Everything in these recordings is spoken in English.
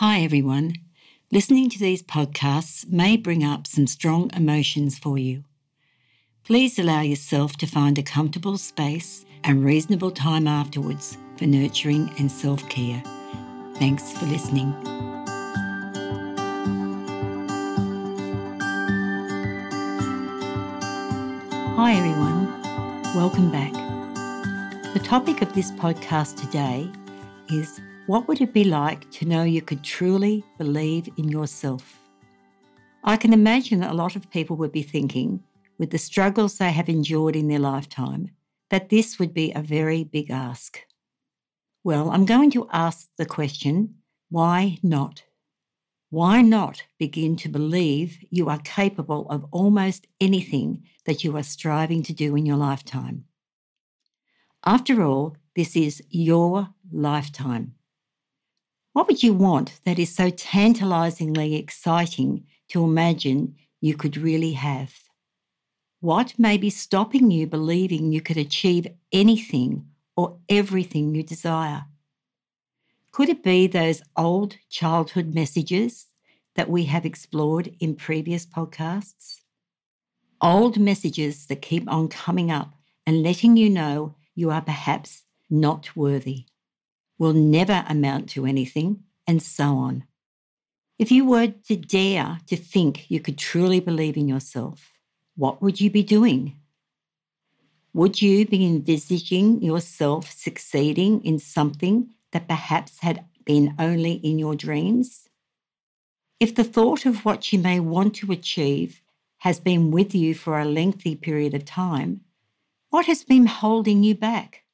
Hi everyone. Listening to these podcasts may bring up some strong emotions for you. Please allow yourself to find a comfortable space and reasonable time afterwards for nurturing and self-care. Thanks for listening. Hi everyone. Welcome back. The topic of this podcast today is what would it be like to know you could truly believe in yourself? I can imagine that a lot of people would be thinking, with the struggles they have endured in their lifetime, that this would be a very big ask. Well, I'm going to ask the question, why not? Why not begin to believe you are capable of almost anything that you are striving to do in your lifetime? After all, this is your lifetime. What would you want that is so tantalisingly exciting to imagine you could really have? What may be stopping you believing you could achieve anything or everything you desire? Could it be those old childhood messages that we have explored in previous podcasts? Old messages that keep on coming up and letting you know you are perhaps not worthy, will never amount to anything, and so on. If you were to dare to think you could truly believe in yourself, what would you be doing? Would you be envisaging yourself succeeding in something that perhaps had been only in your dreams? If the thought of what you may want to achieve has been with you for a lengthy period of time, what has been holding you back?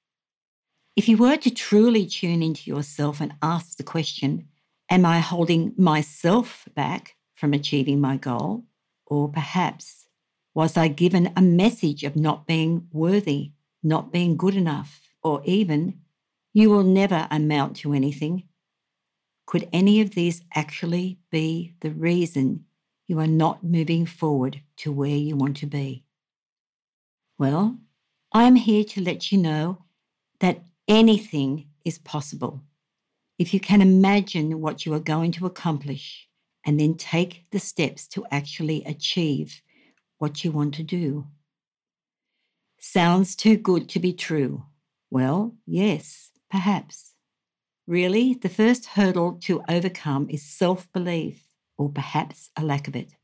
If you were to truly tune into yourself and ask the question, am I holding myself back from achieving my goal? Or perhaps, was I given a message of not being worthy, not being good enough, or even, you will never amount to anything? Could any of these actually be the reason you are not moving forward to where you want to be? Well, I am here to let you know that anything is possible if you can imagine what you are going to accomplish and then take the steps to actually achieve what you want to do. Sounds too good to be true. Well, yes, perhaps. Really, the first hurdle to overcome is self-belief, or perhaps a lack of it.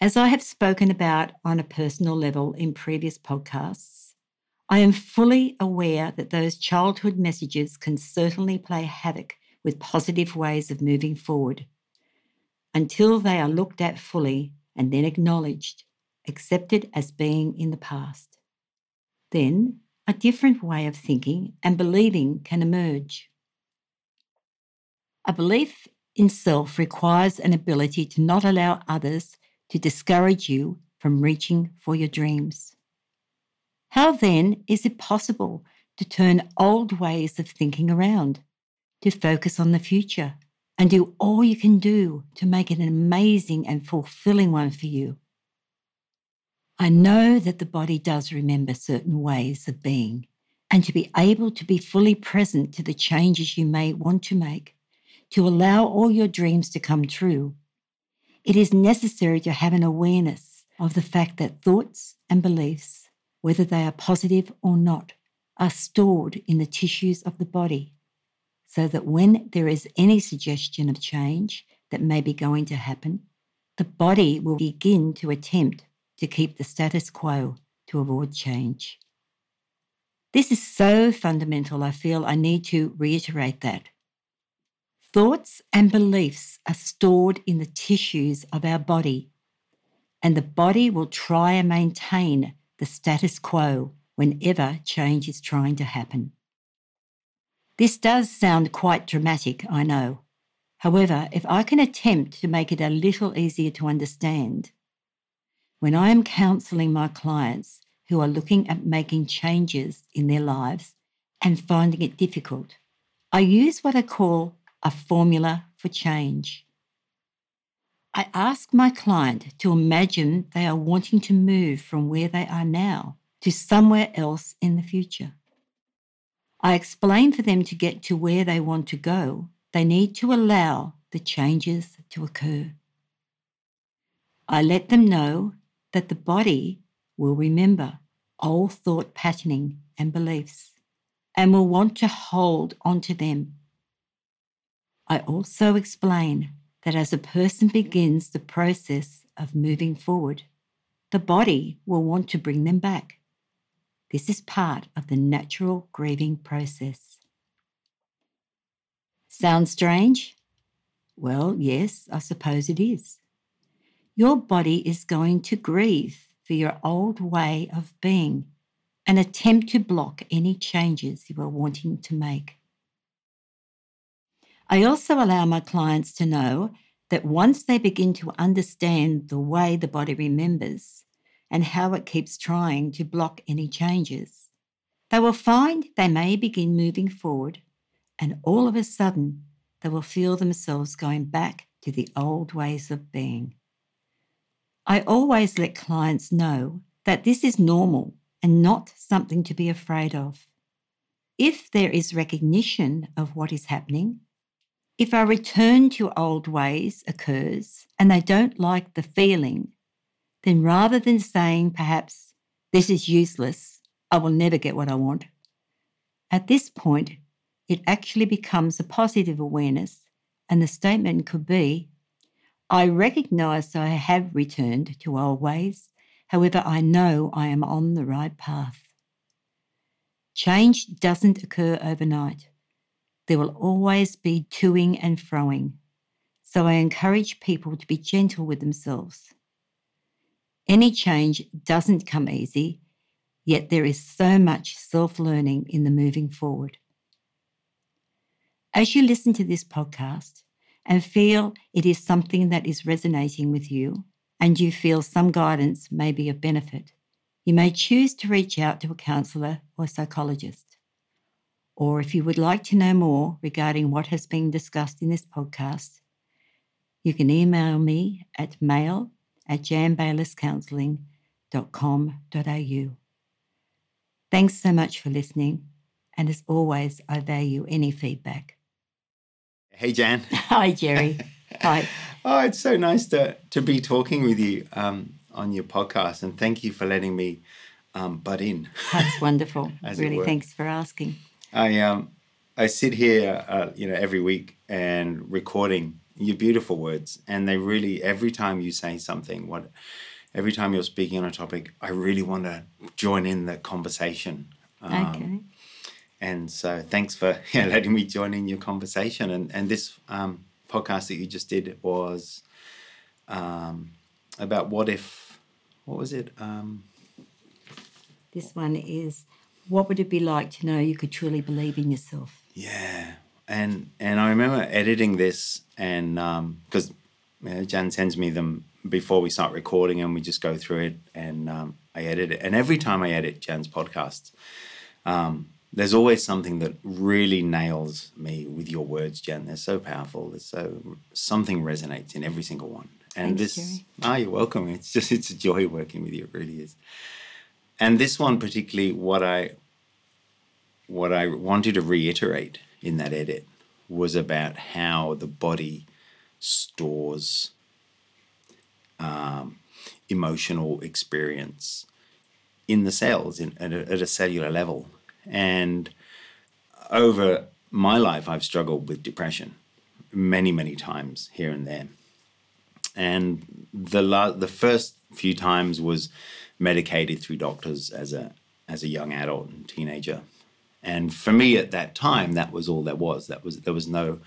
As I have spoken about on a personal level in previous podcasts, I am fully aware that those childhood messages can certainly play havoc with positive ways of moving forward. Until they are looked at fully and then acknowledged, accepted as being in the past, then a different way of thinking and believing can emerge. A belief in self requires an ability to not allow others to discourage you from reaching for your dreams. How then is it possible to turn old ways of thinking around, to focus on the future and do all you can do to make it an amazing and fulfilling one for you? I know that the body does remember certain ways of being, and to be able to be fully present to the changes you may want to make, to allow all your dreams to come true, it is necessary to have an awareness of the fact that thoughts and beliefs, whether they are positive or not, are stored in the tissues of the body, so that when there is any suggestion of change that may be going to happen, the body will begin to attempt to keep the status quo to avoid change. This is so fundamental, I feel I need to reiterate that. Thoughts and beliefs are stored in the tissues of our body, and the body will try and maintain the status quo whenever change is trying to happen. This does sound quite dramatic, I know. However, if I can attempt to make it a little easier to understand, when I am counselling my clients who are looking at making changes in their lives and finding it difficult, I use what I call a formula for change. I ask my client to imagine they are wanting to move from where they are now to somewhere else in the future. I explain for them to get to where they want to go, they need to allow the changes to occur. I let them know that the body will remember old thought patterning and beliefs and will want to hold onto them. I also explain that as a person begins the process of moving forward, the body will want to bring them back. This is part of the natural grieving process. Sounds strange? Well, yes, I suppose it is. Your body is going to grieve for your old way of being and attempt to block any changes you are wanting to make. I also allow my clients to know that once they begin to understand the way the body remembers and how it keeps trying to block any changes, they will find they may begin moving forward, and all of a sudden they will feel themselves going back to the old ways of being. I always let clients know that this is normal and not something to be afraid of. If there is recognition of what is happening, if a return to old ways occurs and they don't like the feeling, then rather than saying perhaps, this is useless, I will never get what I want, at this point, it actually becomes a positive awareness, and the statement could be, I recognise I have returned to old ways, however I know I am on the right path. Change doesn't occur overnight. There will always be toing and froing, so I encourage people to be gentle with themselves. Any change doesn't come easy, yet there is so much self-learning in the moving forward. As you listen to this podcast and feel it is something that is resonating with you and you feel some guidance may be of benefit, you may choose to reach out to a counsellor or psychologist. Or if you would like to know more regarding what has been discussed in this podcast, you can email me at mail@janbaylesscounselling.com.au. Thanks so much for listening, and as always, I value any feedback. Hey, Jan. Hi, Jerry. Hi. Oh, it's so nice to be talking with you on your podcast, and thank you for letting me butt in. That's wonderful. Really, thanks for asking. I sit here, every week and recording your beautiful words, and they really, every time you say something, every time you're speaking on a topic, I really want to join in the conversation. Okay. And so thanks for letting me join in your conversation. And this podcast that you just did was about what was it? This one is, what would it be like to know you could truly believe in yourself? Yeah. And I remember editing this, and because Jan sends me them before we start recording, and we just go through it, and I edit it. And every time I edit Jan's podcast, there's always something that really nails me with your words, Jan. They're so powerful. Something resonates in every single one. And thanks, Jerry. You're welcome. It's a joy working with you. It really is. And this one particularly, what I wanted to reiterate in that edit was about how the body stores emotional experience in the cells at a cellular level. And over my life, I've struggled with depression many, many times here and there. And the first few times was medicated through doctors as a young adult and teenager. And for me at that time, that was all there was. There was no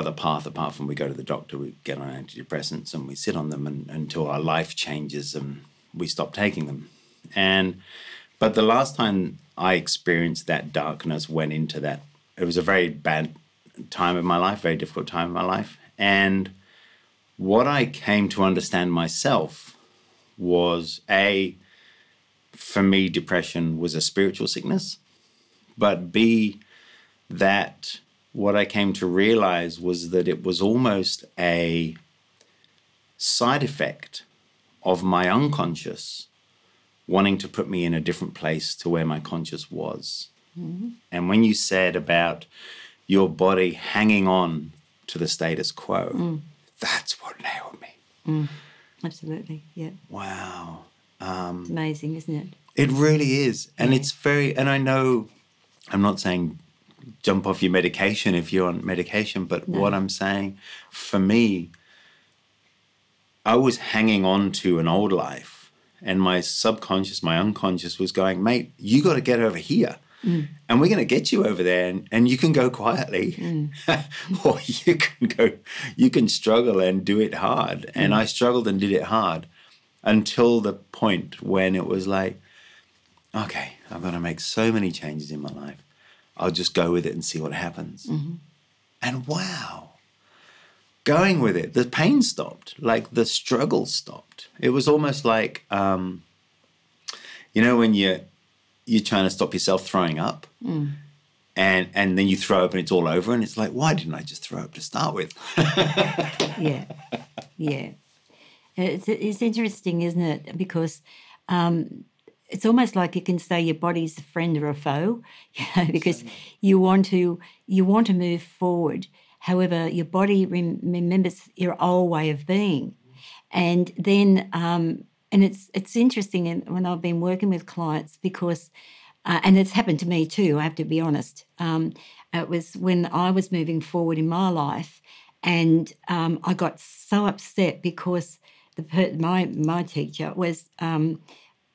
other path apart from we go to the doctor, we get on antidepressants, and we sit on them until our life changes and we stop taking them. But the last time I experienced that darkness, went into that, it was a very bad time of my life, very difficult time of my life. And what I came to understand myself was, for me, depression was a spiritual sickness, but B, that what I came to realize was that it was almost a side effect of my unconscious wanting to put me in a different place to where my conscious was. Mm-hmm. And when you said about your body hanging on to the status quo. Mm. That's what nailed me. Mm. Absolutely, yeah. Wow. It's amazing, isn't it? It really is. And yeah. It's very, and I know I'm not saying jump off your medication if you're on medication, but no. What I'm saying, for me, I was hanging on to an old life and my subconscious, my unconscious was going, mate, you got to get over here. Mm. And we're going to get you over there, and you can go quietly, or you can struggle and do it hard. Mm. And I struggled and did it hard until the point when it was like, okay, I'm going to make so many changes in my life. I'll just go with it and see what happens. Mm-hmm. And wow, going with it, the pain stopped, like the struggle stopped. It was almost like, you know, when you're trying to stop yourself throwing up, and then you throw up and it's all over, and it's like, why didn't I just throw up to start with? Yeah, yeah. It's interesting, isn't it? Because it's almost like you can say your body's a friend or a foe, you know, because you want to move forward. However, your body remembers your old way of being, and then and it's interesting when I've been working with clients because. And it's happened to me too, I have to be honest. It was when I was moving forward in my life and I got so upset because my teacher was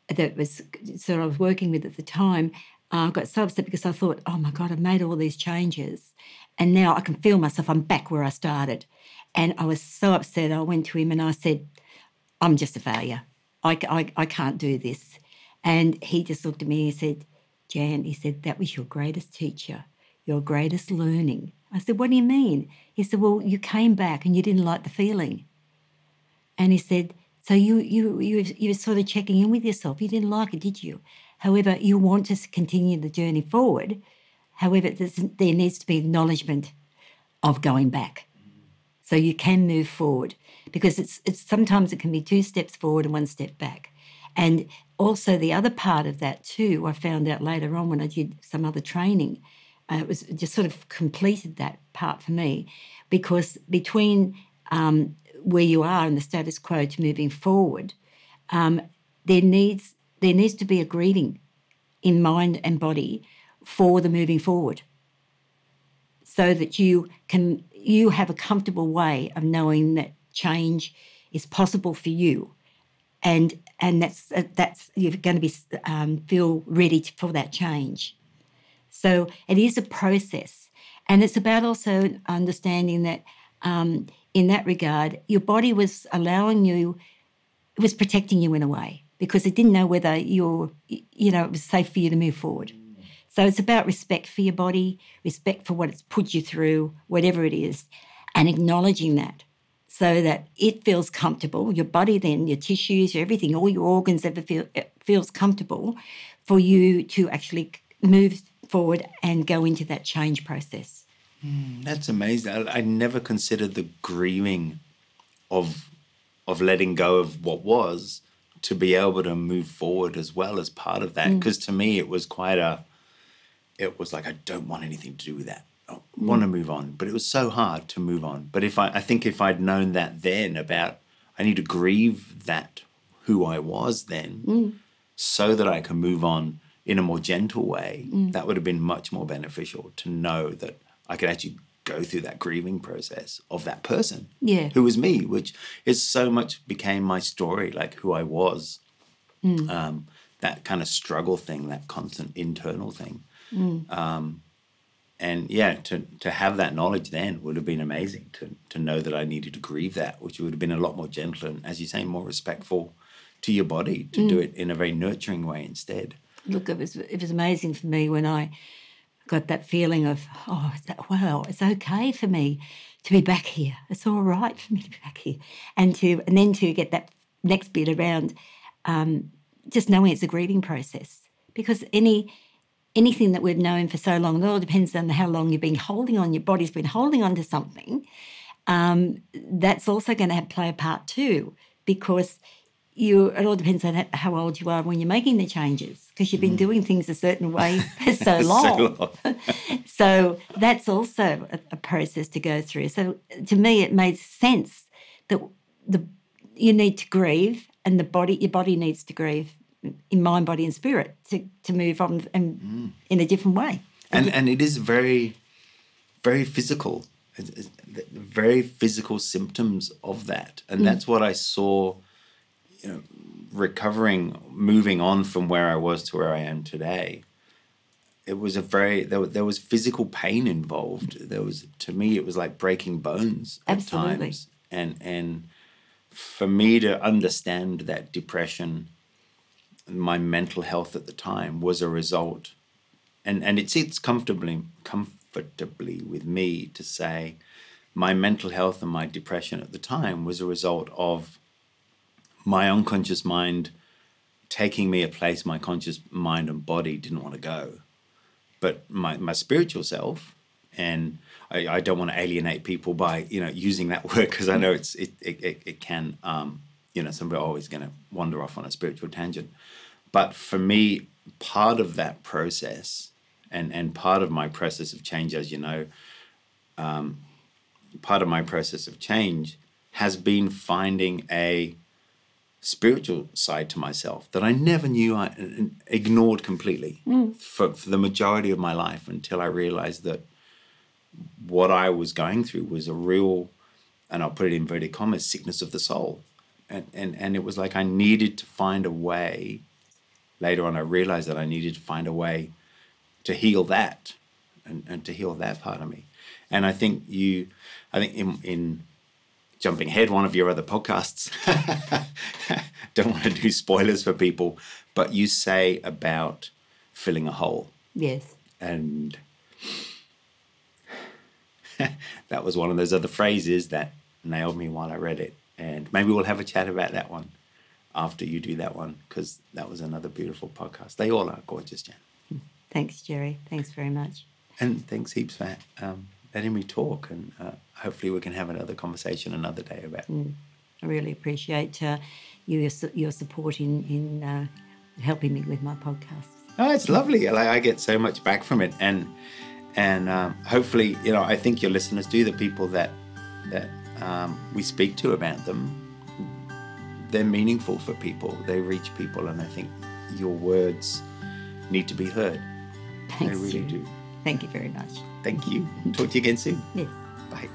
that was sort of I was working with at the time, I got so upset because I thought, oh, my God, I've made all these changes and now I can feel myself. I'm back where I started. And I was so upset. I went to him and I said, I'm just a failure. I can't do this. And he just looked at me and he said, Jan, he said, that was your greatest teacher, your greatest learning. I said, what do you mean? He said, well, you came back and you didn't like the feeling. And he said, so you were sort of checking in with yourself. You didn't like it, did you? However, you want to continue the journey forward. However, there needs to be acknowledgement of going back. So you can move forward because it's sometimes it can be 2 steps forward and 1 step back. And also the other part of that too, I found out later on when I did some other training, it was just sort of completed that part for me because between where you are and the status quo to moving forward, there needs to be a greeting in mind and body for the moving forward so that you have a comfortable way of knowing that change is possible for you. And that's you're going to be feel ready for that change. So it is a process, and it's about also understanding that in that regard, your body was allowing you, it was protecting you in a way because it didn't know whether it was safe for you to move forward. So it's about respect for your body, respect for what it's put you through, whatever it is, and acknowledging that. So that it feels comfortable, your body then, your tissues, your everything, all your organs feels comfortable for you to actually move forward and go into that change process. That's amazing. I never considered the grieving of letting go of what was to be able to move forward as well as part of that. Because to me, it was like, I don't want anything to do with that. I want to move on, but it was so hard to move on. But I think if I'd known that then about I need to grieve that who I was then so that I can move on in a more gentle way, that would have been much more beneficial to know that I could actually go through that grieving process of that person who was me, which is so much became my story, like who I was, that kind of struggle thing, that constant internal thing. And, yeah, to have that knowledge then would have been amazing to know that I needed to grieve that, which would have been a lot more gentle and, as you say, more respectful to your body to do it in a very nurturing way instead. Look, it was amazing for me when I got that feeling of, oh, wow, it's okay for me to be back here. It's all right for me to be back here. And then to get that next bit around just knowing it's a grieving process because anything that we've known for so long, it all depends on how long you've been holding on, your body's been holding on to something, that's also going to play a part too because it all depends on how old you are when you're making the changes, because you've been doing things a certain way for so long. So that's also a process to go through. So to me, it made sense that you need to grieve, and your body needs to grieve in mind, body and spirit to move on and in a different way. And it is very, very physical. It's very physical symptoms of that. And that's what I saw, you know, recovering, moving on from where I was to where I am today. It was there was physical pain involved. There was, to me, it was like breaking bones at times. And for me to understand that depression, my mental health at the time was a result. And it sits comfortably with me to say my mental health and my depression at the time was a result of my unconscious mind taking me a place my conscious mind and body didn't want to go. But my spiritual self, and I don't want to alienate people by, you know, using that word, because I know it can, you know, somebody's always going to wander off on a spiritual tangent. But for me, part of that process and part of my process of change, as you know, part of my process of change has been finding a spiritual side to myself that I never knew. I ignored completely for the majority of my life until I realized that what I was going through was a real, and I'll put it in inverted commas, sickness of the soul. And it was like I needed to find a way. Later on, I realized that I needed to find a way to heal that and to heal that part of me. And I think in jumping ahead, one of your other podcasts, don't want to do spoilers for people, but you say about filling a hole. Yes. And that was one of those other phrases that nailed me while I read it. And maybe we'll have a chat about that one after you do that one, because that was another beautiful podcast. They all are gorgeous, Jan. Thanks, Jerry. Thanks very much. And thanks heaps for letting me talk. And hopefully we can have another conversation another day about it. I really appreciate your support in helping me with my podcast. Oh, it's lovely. Like, I get so much back from it. And hopefully, you know, I think your listeners do, the people that we speak to about them, they're meaningful for people. They reach people, and I think your words need to be heard. Thanks, they really do. Thank you very much. Thank you. Talk to you again soon. Yes. Bye.